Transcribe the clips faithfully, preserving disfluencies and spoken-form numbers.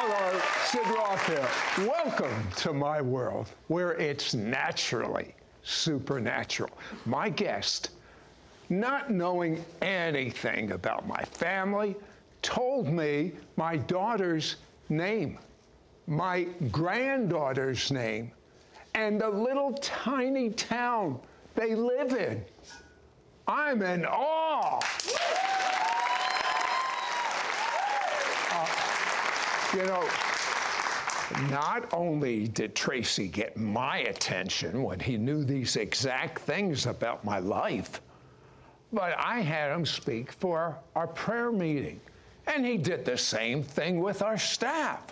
Hello, Sid Roth here. Welcome to my world where it's naturally supernatural. My guest, not knowing anything about my family, told me my daughter's name, my granddaughter's name, and the little tiny town they live in. I'm in awe. Uh, you know, not only did Tracy get my attention when he knew these exact things about my life, but I had him speak for our prayer meeting. And he did the same thing with our staff.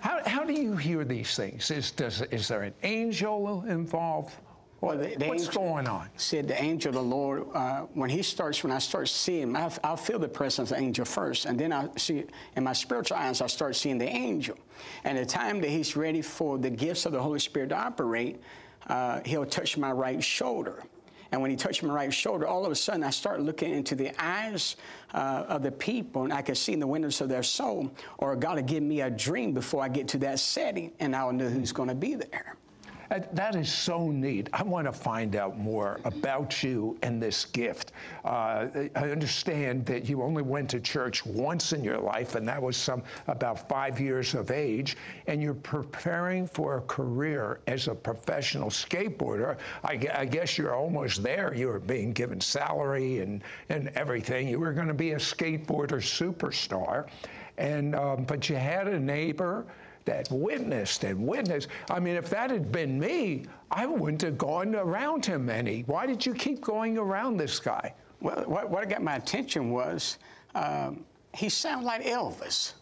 How, how do you hear these things? Is, does, is there an angel involved? Well, the, the What's angel, going on? Sid, the angel of the Lord, uh, when he starts, when I start seeing him, I, I'll feel the presence of the angel first, and then I see, in my spiritual eyes, I start seeing the angel. And the time that he's ready for the gifts of the Holy Spirit to operate, uh, he'll touch my right shoulder. And when he touched my right shoulder, all of a sudden, I started looking into the eyes uh, of the people, and I could see in the windows of their soul, or God will give me a dream before I get to that setting, and I'll know who's going to be there. That is so neat. I want to find out more about you and this gift. Uh, I understand that you only went to church once in your life, and that was some about five years of age, and you're preparing for a career as a professional skateboarder. I, I guess you're almost there. You were being given salary and, and everything. You were going to be a skateboarder superstar, and um, but you had a neighbor that witnessed and witnessed. I mean, if that had been me, I wouldn't have gone around him any. Why did you keep going around this guy? Well, what, what got my attention was um, he sounded like Elvis.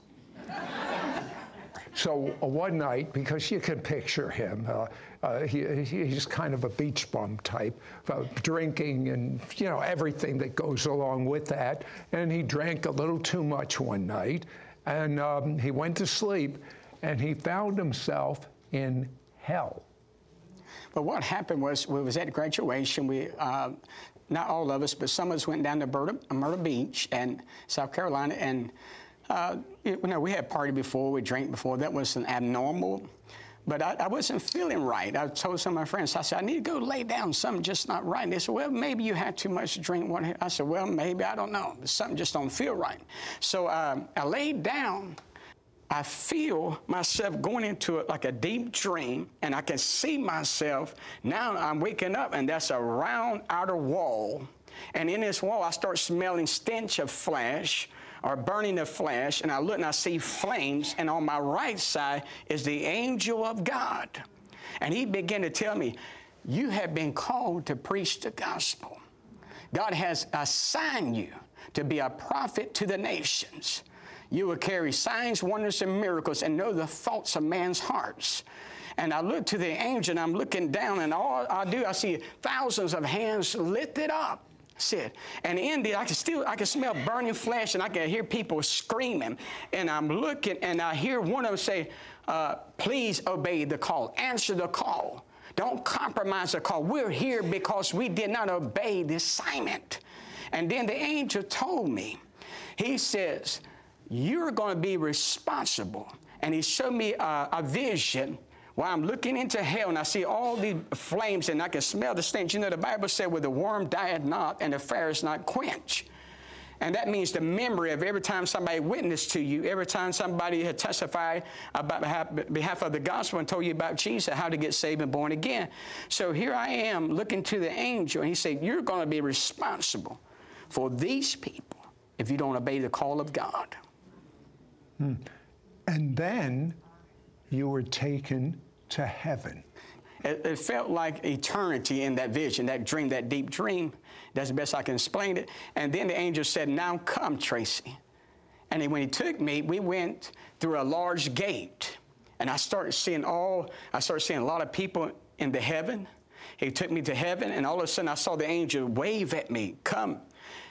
So uh, one night, because you can picture him, uh, uh, he, he's kind of a beach bum type, uh, drinking and, you know, everything that goes along with that. And he drank a little too much one night, and um, he went to sleep. And he found himself in hell. But what happened was, we was at graduation. We, uh, not all of us, but some of us went down to Myrtle Beach and South Carolina. And uh, you know, we had party before, we drank before. That wasn't abnormal. But I, I wasn't feeling right. I told some of my friends, I said, I need to go lay down. Something's just not right. And they said, well, maybe you had too much to drink. I said, well, maybe, I don't know. Something just don't feel right. So uh, I laid down. I feel myself going into it like a deep dream, and I can see myself. Now I'm waking up, and that's a round outer wall. And in this wall, I start smelling stench of flesh or burning of flesh, and I look and I see flames, and on my right side is the angel of God. And he began to tell me, you have been called to preach the gospel. God has assigned you to be a prophet to the nations. You will carry signs, wonders, and miracles, and know the thoughts of man's hearts. And I look to the angel, and I'm looking down, and all I do, I see thousands of hands lifted up. Said, and in the, I can still, I can smell burning flesh, and I can hear people screaming. And I'm looking, and I hear one of them say, uh, "Please obey the call. Answer the call. Don't compromise the call. We're here because we did not obey the assignment." And then the angel told me, he says, you're going to be responsible. And he showed me a, a vision where I'm looking into hell, and I see all the flames, and I can smell the stench. You know, the Bible said, where the worm dieth not and the fire is not quenched. And that means the memory of every time somebody witnessed to you, every time somebody had testified about behalf of the gospel and told you about Jesus, how to get saved and born again. So here I am looking to the angel, and he said, you're going to be responsible for these people if you don't obey the call of God. And then you were taken to heaven. It, it felt like eternity in that vision, that dream, that deep dream. That's the best I can explain it. And then the angel said, now come, Tracy. And then when he took me, we went through a large gate. And I started seeing all, I started seeing a lot of people in the heaven. He took me to heaven, and all of a sudden I saw the angel wave at me, come.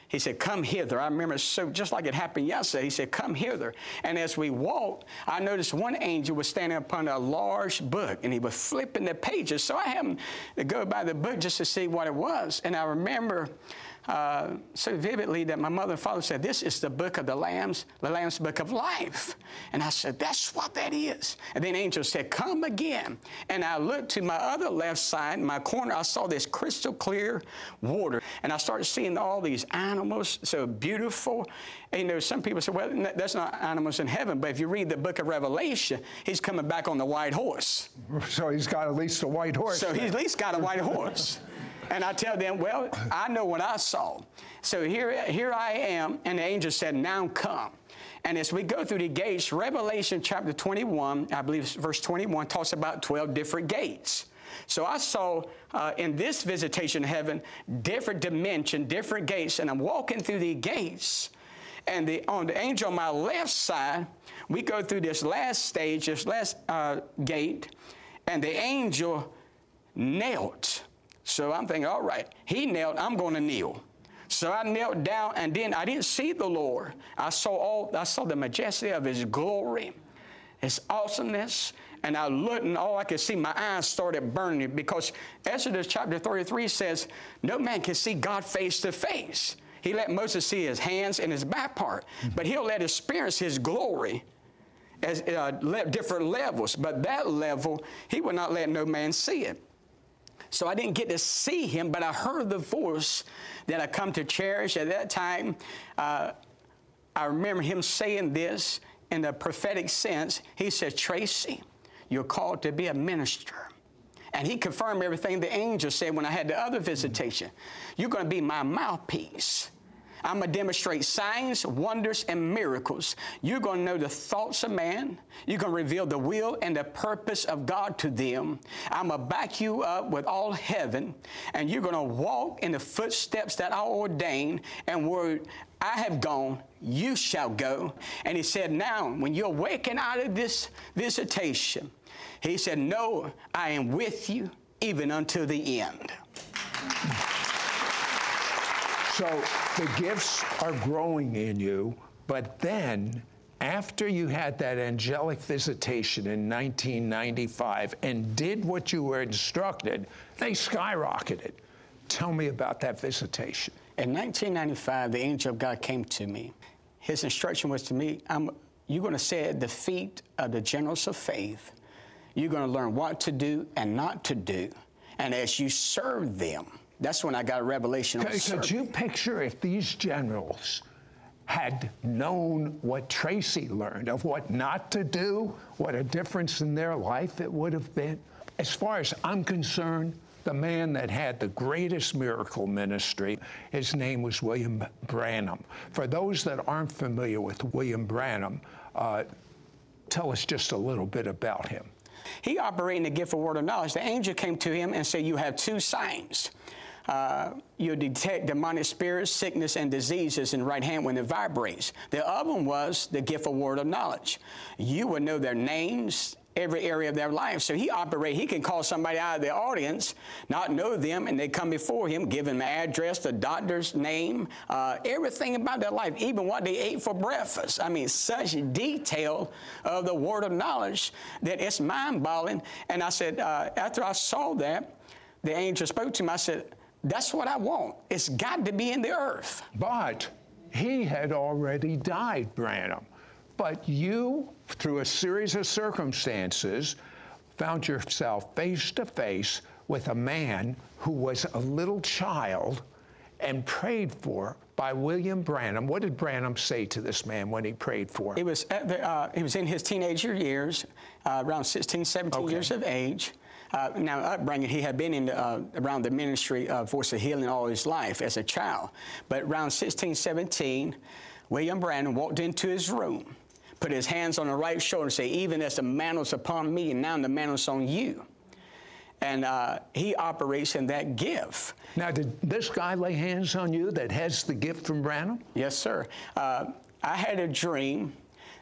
He said, come hither. I remember so just like it happened yesterday. He said, come hither. And as we walked, I noticed one angel was standing upon a large book, and he was flipping the pages. So I happened to go by the book just to see what it was. And I remember uh, so vividly that my mother and father said, this is the book of the Lamb's, the Lamb's book of life. And I said, that's what that is. And then angel said, come again. And I looked to my other left side, my corner, I saw this crystal clear water. And I started seeing all these animals, so beautiful. And, you know, some people say, well, that's not animals in heaven. But if you read the book of Revelation, he's coming back on the white horse. So he's got at least a white horse. So he's at least got a white horse. And I tell them, well, I know what I saw. So here, here I am. And the angel said, now come. And as we go through the gates, Revelation chapter twenty-one, I believe verse twenty-one, talks about twelve different gates. So I saw uh, in this visitation of heaven, different dimension, different gates. And I'm walking through the gates. And the, on the angel on my left side, we go through this last stage, this last uh, gate. And the angel knelt. So I'm thinking, all right, he knelt, I'm going to kneel. So I knelt down, and then I didn't see the Lord. I saw all, I saw the majesty of His glory, His awesomeness, and I looked, and all I could see, my eyes started burning, because Exodus chapter thirty-three says, no man can see God face to face. He let Moses see His hands and His back part, but He'll let us experience His glory as uh, le- different levels. But that level, He will not let no man see it. So I didn't get to see Him, but I heard the voice that I come to cherish. At that time, uh, I remember Him saying this in the prophetic sense. He said, Tracy, you're called to be a minister. And He confirmed everything the angel said when I had the other visitation. You're going to be my mouthpiece. I'm going to demonstrate signs, wonders, and miracles. You're going to know the thoughts of man. You're going to reveal the will and the purpose of God to them. I'm going to back you up with all heaven, and you're going to walk in the footsteps that I ordained, and where I have gone, you shall go. And He said, now, when you're waking out of this visitation, He said, no, I am with you even unto the end. So the gifts are growing in you, but then after you had that angelic visitation in nineteen ninety-five and did what you were instructed, they skyrocketed. Tell me about that visitation. In nineteen ninety-five, the angel of God came to me. His instruction was to me, I'm, you're going to sit at the feet of the generals of faith. You're going to learn what to do and not to do. And as you serve them, that's when I got a revelation. Could, could you picture if these generals had known what Tracy learned of what not to do, what a difference in their life it would have been? As far as I'm concerned, the man that had the greatest miracle ministry, his name was William Branham. For those that aren't familiar with William Branham, uh, tell us just a little bit about him. He operated in the gift of word of knowledge. The angel came to him and said, you have two signs. Uh, you detect demonic spirits, sickness, and diseases in right hand when it vibrates. The other one was the gift of word of knowledge. You would know their names, every area of their life. So he operate. He can call somebody out of the audience, not know them, and they come before him, give him the address, the doctor's name, uh, everything about their life, even what they ate for breakfast. I mean, such detail of the word of knowledge that it's mind-boggling. And I said, uh, after I saw that, the angel spoke to him. I said, that's what I want. It's got to be in the earth. But he had already died, Branham. But you, through a series of circumstances, found yourself face to face with a man who was a little child and prayed for by William Branham. What did Branham say to this man when he prayed for him? He was, at the, uh, he was in his teenager years, uh, around sixteen, seventeen okay. years of age. Uh, now, upbringing, he had been in the, uh, around the ministry of Voice of Healing all his life as a child. But around sixteen, seventeen, William Branham walked into his room, put his hands on the right shoulder and said, even as the mantle's upon me, and now the mantle's on you. And uh, he operates in that gift. Now, did this guy lay hands on you that has the gift from Branham? Yes, sir. Uh, I had a dream.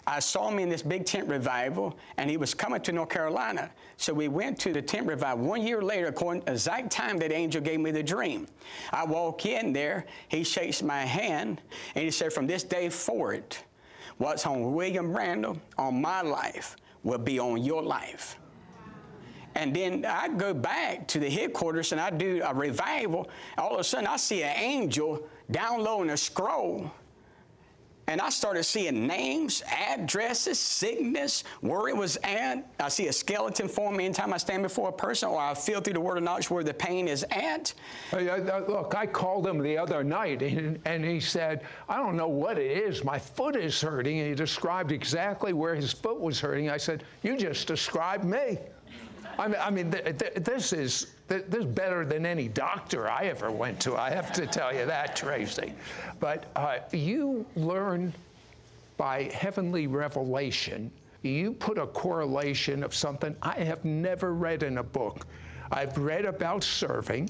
I saw him in this big tent revival, and he was coming to North Carolina. So we went to the tent revival. One year later, according to the exact time that angel gave me the dream, I walk in there, he shakes my hand, and he said, from this day forward, what's on William Branham on my life will be on your life. And then I go back to the headquarters, and I do a revival. All of a sudden, I see an angel downloading a scroll, and I started seeing names, addresses, sickness, where it was at. I see a skeleton form anytime I stand before a person, or I feel through the word of knowledge where the pain is at. Look, I called him the other night, and, and he said, I don't know what it is. My foot is hurting. And he described exactly where his foot was hurting. I said, you just described me. I mean, I mean th- th- this is th- this is better than any doctor I ever went to. I have to tell you that, Tracy. But uh, you learn by heavenly revelation. You put a correlation of something I have never read in a book. I've read about serving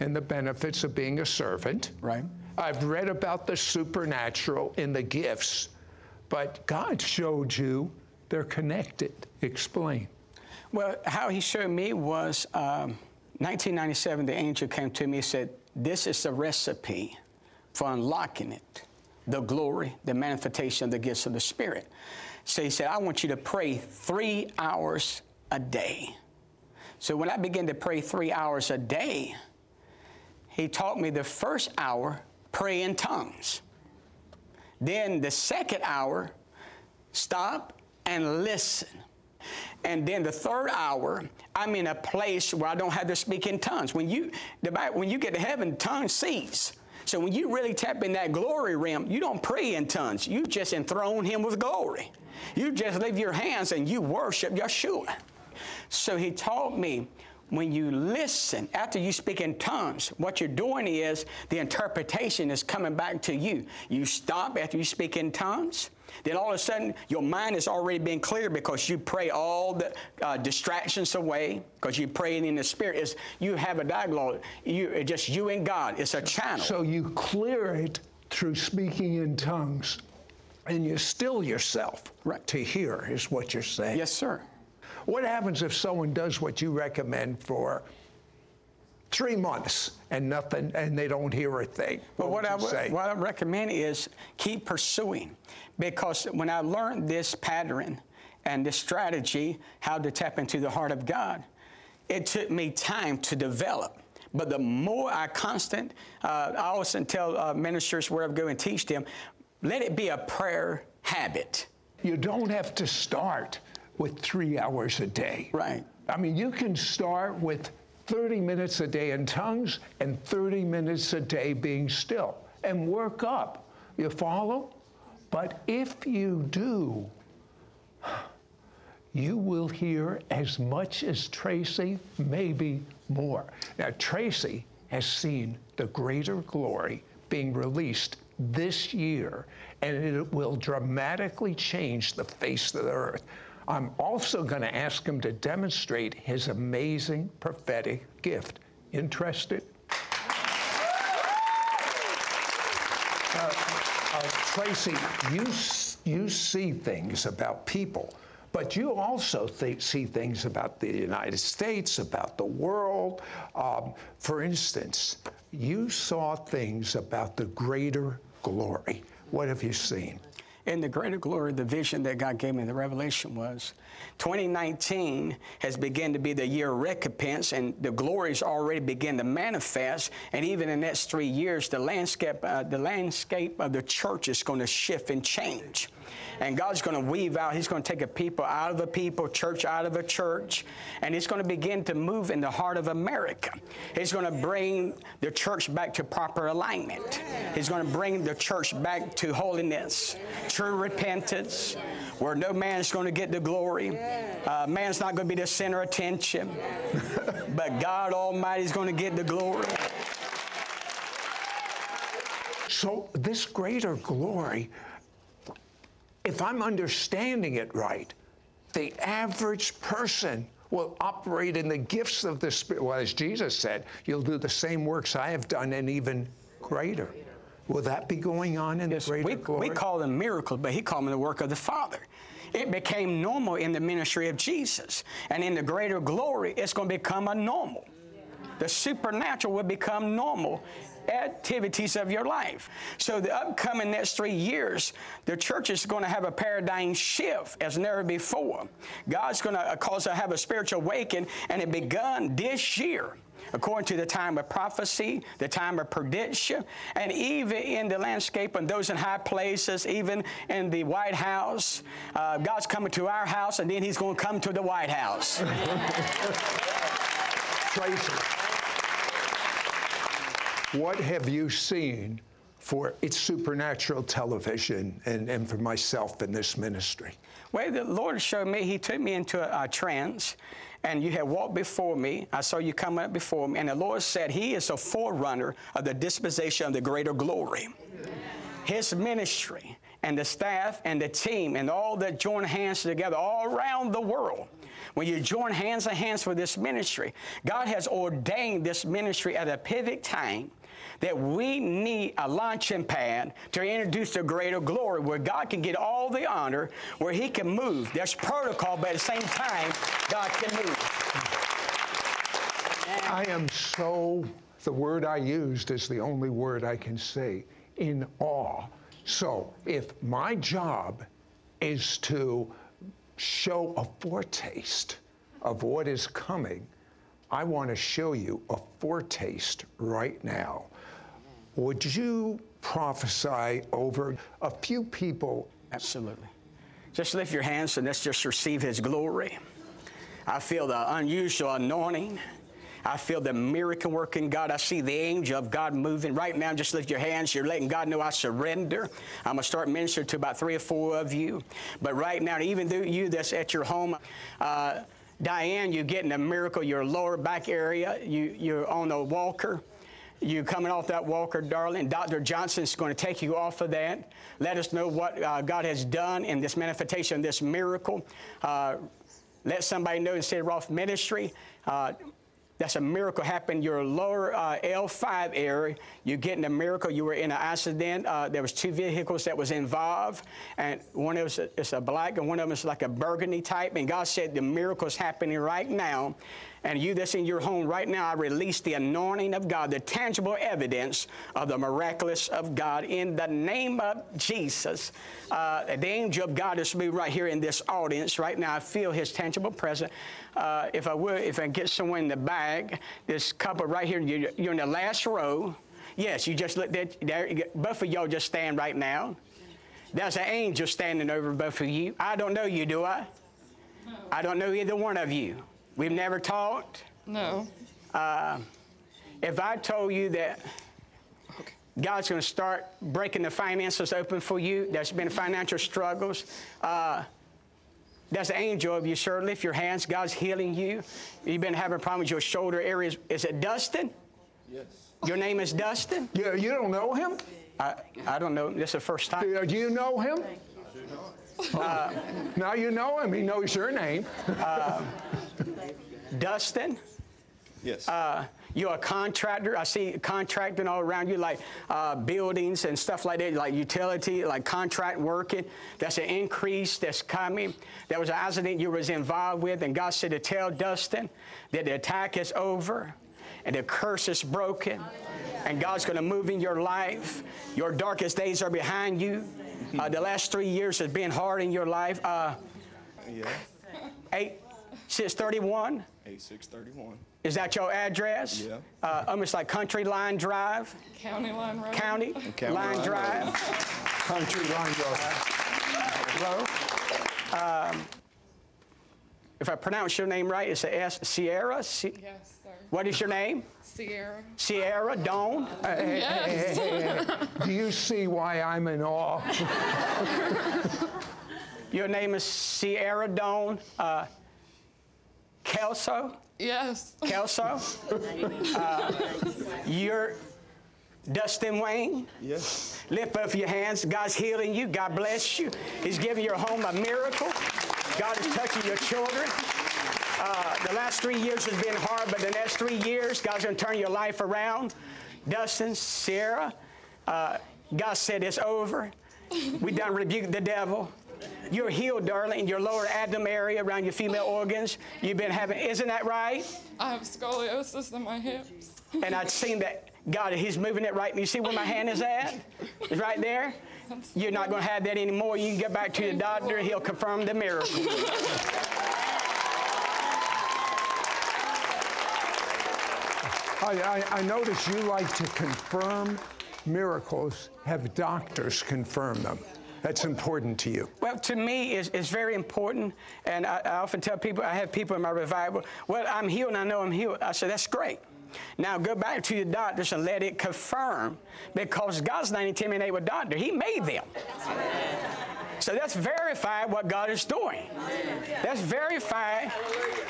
and the benefits of being a servant. Right. I've read about the supernatural and the gifts, but God showed you they're connected. Explain. Well, how he showed me was um, nineteen ninety-seven, the angel came to me and said, this is the recipe for unlocking it, the glory, the manifestation of the gifts of the Spirit. So he said, I want you to pray three hours a day. So when I began to pray three hours a day, he taught me the first hour, pray in tongues. Then the second hour, stop and listen. And then the third hour, I'm in a place where I don't have to speak in tongues. When you the Bible, when you get to heaven, tongues cease. So when you really tap in that glory realm, you don't pray in tongues. You just enthrone him with glory. You just lift your hands and you worship Yeshua. So he taught me, when you listen, after you speak in tongues, what you're doing is the interpretation is coming back to you. You stop after you speak in tongues. Then all of a sudden, your mind has already been cleared because you pray all the uh, distractions away, because you pray in the Spirit. It's, you have a dialogue. You, it's just you and God. It's a channel. So you clear it through speaking in tongues, and you still yourself right. to hear is what you're saying. Yes, sir. What happens if someone does what you recommend for three months and nothing, and they don't hear a thing? Well, what, what, I, what I recommend is keep pursuing, because when I learned this pattern and this strategy, how to tap into the heart of God, it took me time to develop. But the more I constant, uh, I always tell uh, ministers where I go and teach them, let it be a prayer habit. You don't have to start with three hours a day. Right. I mean, you can start with thirty minutes a day in tongues and thirty minutes a day being still, and work up. You follow? But if you do, you will hear as much as Tracy, maybe more. Now, Tracy has seen the greater glory being released this year, and it will dramatically change the face of the earth. I'm also going to ask him to demonstrate his amazing prophetic gift. Interested? Uh, uh, Tracy, you you see things about people, but you also th- see things about the United States, about the world. Um, for instance, you saw things about the greater glory. What have you seen? In the greater glory, the vision that God gave me, the revelation was twenty nineteen has begun to be the year of recompense, and the glories already begin to manifest. And even in the next three years, the landscape, uh, the landscape of the church is going to shift and change. And God's going to weave out. He's going to take a people out of a people, church out of a church, and it's going to begin to move in the heart of America. He's going to bring the church back to proper alignment. He's going to bring the church back to holiness. True repentance, where no man's going to get the glory. Uh, man's not going to be the center of attention, but God Almighty is going to get the glory. So this greater glory, if I'm understanding it right, the average person will operate in the gifts of the Spirit. Well, as Jesus said, you'll do the same works I have done and even greater. Will that be going on in yes, the greater we, glory? We call them miracles, but he called them the work of the Father. It became normal in the ministry of Jesus. And in the greater glory, it's going to become a normal. The supernatural will become normal activities of your life. So the upcoming next three years, the church is going to have a paradigm shift as never before. God's going to cause us to have a spiritual awakening, and it begun this year. According to the time of prophecy, the time of prediction, and even in the landscape and those in high places, even in the White House, uh, God's coming to our house, and then He's going to come to the White House. Tracy, what have you seen for It's Supernatural Television and, and for myself in this ministry? Well, the Lord showed me, He took me into a, a trance, and you had walked before me. I saw you coming up before me, and the Lord said He is a forerunner of the dispensation of the greater glory. Amen. His ministry and the staff and the team and all that join hands together all around the world. When you join hands and hands for this ministry, God has ordained this ministry at a pivot time that we need a launching pad to introduce the greater glory, where God can get all the honor, where He can move. There's protocol, but at the same time, God can move. I am so, the word I used is the only word I can say, in awe. So if my job is to show a foretaste of what is coming, I want to show you a foretaste right now. Would you prophesy over a few people? Absolutely. Just lift your hands and let's just receive His glory. I feel the unusual anointing. I feel the miracle working God. I see the angel of God moving. Right now, just lift your hands. You're letting God know, I surrender. I'm going to start ministering to about three or four of you. But right now, even though you that's at your home, uh, Diane, you're getting a miracle. Your lower back area, you, you're on a walker. You're coming off that walker, darling. Doctor Johnson's going to take you off of that. Let us know what uh, God has done in this manifestation, this miracle. Uh, let somebody know in Sid Roth Ministry. Uh, That's a miracle happened. Your lower uh, L five area, you're getting a miracle. You were in an accident. Uh, there was two vehicles that was involved, and one of them is a black, and one of them is like a burgundy type. And God said the miracle is happening right now. And you that's in your home right now, I release the anointing of God, the tangible evidence of the miraculous of God in the name of Jesus. Uh, the angel of God is moving right here in this audience right now. I feel His tangible presence. Uh, if I would, if I get someone in the bag, this couple right here, you're, you're in the last row. Yes, you just look at, there, both of y'all just stand right now. There's an angel standing over both of you. I don't know you, do I? I don't know either one of you. We've never talked? No. Uh, if I told you that okay. God's going to start breaking the finances open for you, there's been financial struggles, uh, that's the angel of you, sir. Lift your hands. God's healing you. You've been having problems with your shoulder areas. Is it Dustin? Yes. Your name is Dustin? Yeah, you don't know him? I, I don't know. This is the first time. Do, do you know him? I do not. Uh, now you know him. He knows your name. uh, Dustin? Yes. Uh, you're a contractor. I see contracting all around you, like uh, buildings and stuff like that, like utility, like contract working. That's an increase that's coming. There was an accident you was involved with, and God said to tell Dustin that the attack is over and the curse is broken, and God's going to move in your life. Your darkest days are behind you. Uh, the last three years has been hard in your life. Uh, yeah. eight six three one eight six three one Is that your address? Yeah. Uh, almost like Country Line Drive. County Line Road. County, County Line, Line Drive. Road. Country Line Drive. Uh, road. Um, if I pronounce your name right, it's a S. Sierra. C- yes, sir. What is your name? Sierra. Sierra Dawn. Uh, yes. Hey, hey, hey, hey. Do you see why I'm in awe? Your name is Sierra Dawn uh, Kelso. Yes. Kelso. uh, you're Dustin Wayne. Yes. Lift up your hands. God's healing you. God bless you. He's giving your home a miracle. God is touching your children. Uh, the last three years has been hard, but the next three years, God's going to turn your life around. Dustin, Sierra, uh, God said it's over. We done rebuked the devil. You're healed, darling, in your lower abdomen area around your female organs. You've been having, isn't that right? I have scoliosis in my hips. And I've seen that God, he's moving it right. You see where my hand is at? It's right there. You're not going to have that anymore. You can get back to your doctor. He'll confirm the miracle. I, I, I notice you like to confirm miracles, have doctors confirm them. That's important to you. Well, to me, it's, it's very important. And I, I often tell people, I have people in my revival, well, I'm healed and I know I'm healed. I say, that's great. Now go back to your doctors and let it confirm, because God's not intimidated with doctor. He made them. So that's verified what God is doing. That's verified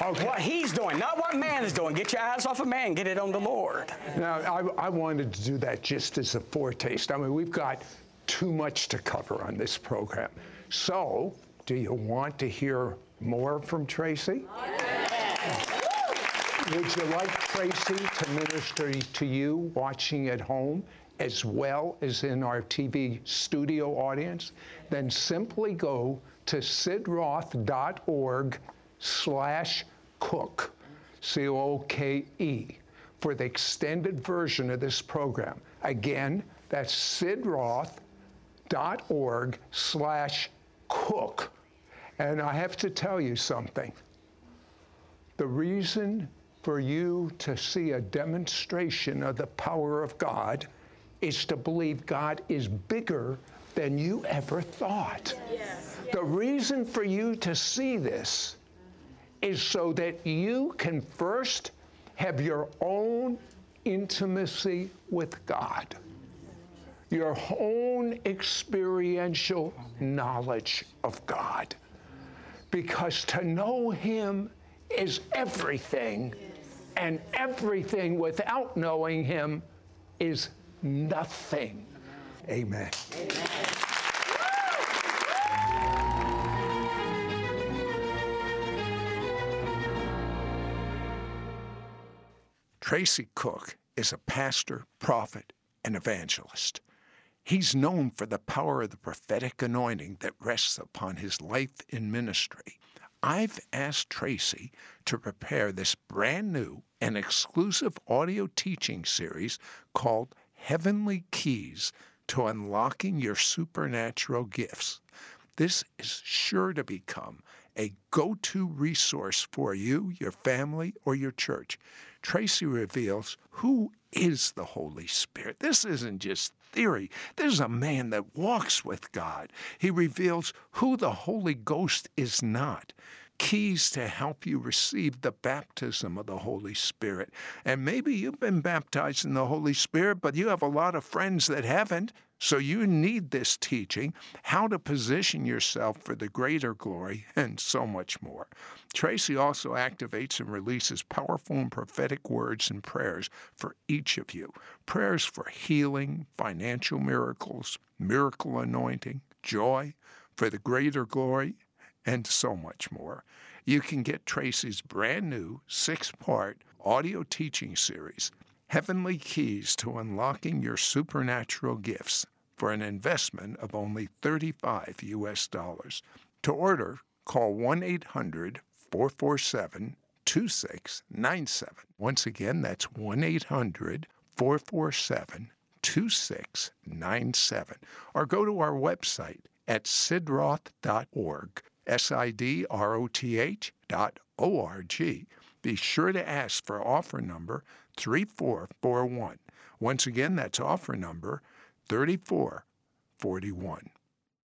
okay. what he's doing, not what man is doing. Get your eyes off of man. Get it on the Lord. Now, I, I wanted to do that just as a foretaste. I mean, we've got too much to cover on this program. So, do you want to hear more from Tracy? Yeah. Would you like Tracy to minister to you watching at home, as well as in our T V studio audience? Then simply go to sidroth.org slash cook, C O K E, for the extended version of this program. Again, that's sidroth.org slash cook. And I have to tell you something. The reason for you to see a demonstration of the power of God is to believe God is bigger than you ever thought. Yes. Yes. The reason for you to see this is so that you can first have your own intimacy with God, your own experiential knowledge of God, because to know Him is everything, and everything without knowing Him is nothing. Amen. Amen. Tracy Cook is a pastor, prophet, and evangelist. He's known for the power of the prophetic anointing that rests upon his life and ministry. I've asked Tracy to prepare this brand new and exclusive audio teaching series called Heavenly Keys to Unlocking Your Supernatural Gifts. This is sure to become a go-to resource for you, your family, or your church. Tracy reveals who is the Holy Spirit. This isn't just theory. This is a man that walks with God. He reveals who the Holy Ghost is not. Keys to help you receive the baptism of the Holy Spirit. And maybe you've been baptized in the Holy Spirit, but you have a lot of friends that haven't, so you need this teaching, how to position yourself for the greater glory, and so much more. Tracy also activates and releases powerful and prophetic words and prayers for each of you. Prayers for healing, financial miracles, miracle anointing, joy, for the greater glory, and so much more. You can get Tracy's brand new six-part audio teaching series, Heavenly Keys to Unlocking Your Supernatural Gifts, for an investment of only thirty-five U S dollars. To order, call one eight hundred, four four seven, two six nine seven. Once again, that's one eight hundred, four four seven, two six nine seven. Or go to our website at sidroth dot org. S-I-D-R-O-T-H dot O-R-G. Be sure to ask for offer number thirty-four forty-one. Once again, that's offer number thirty-four forty-one.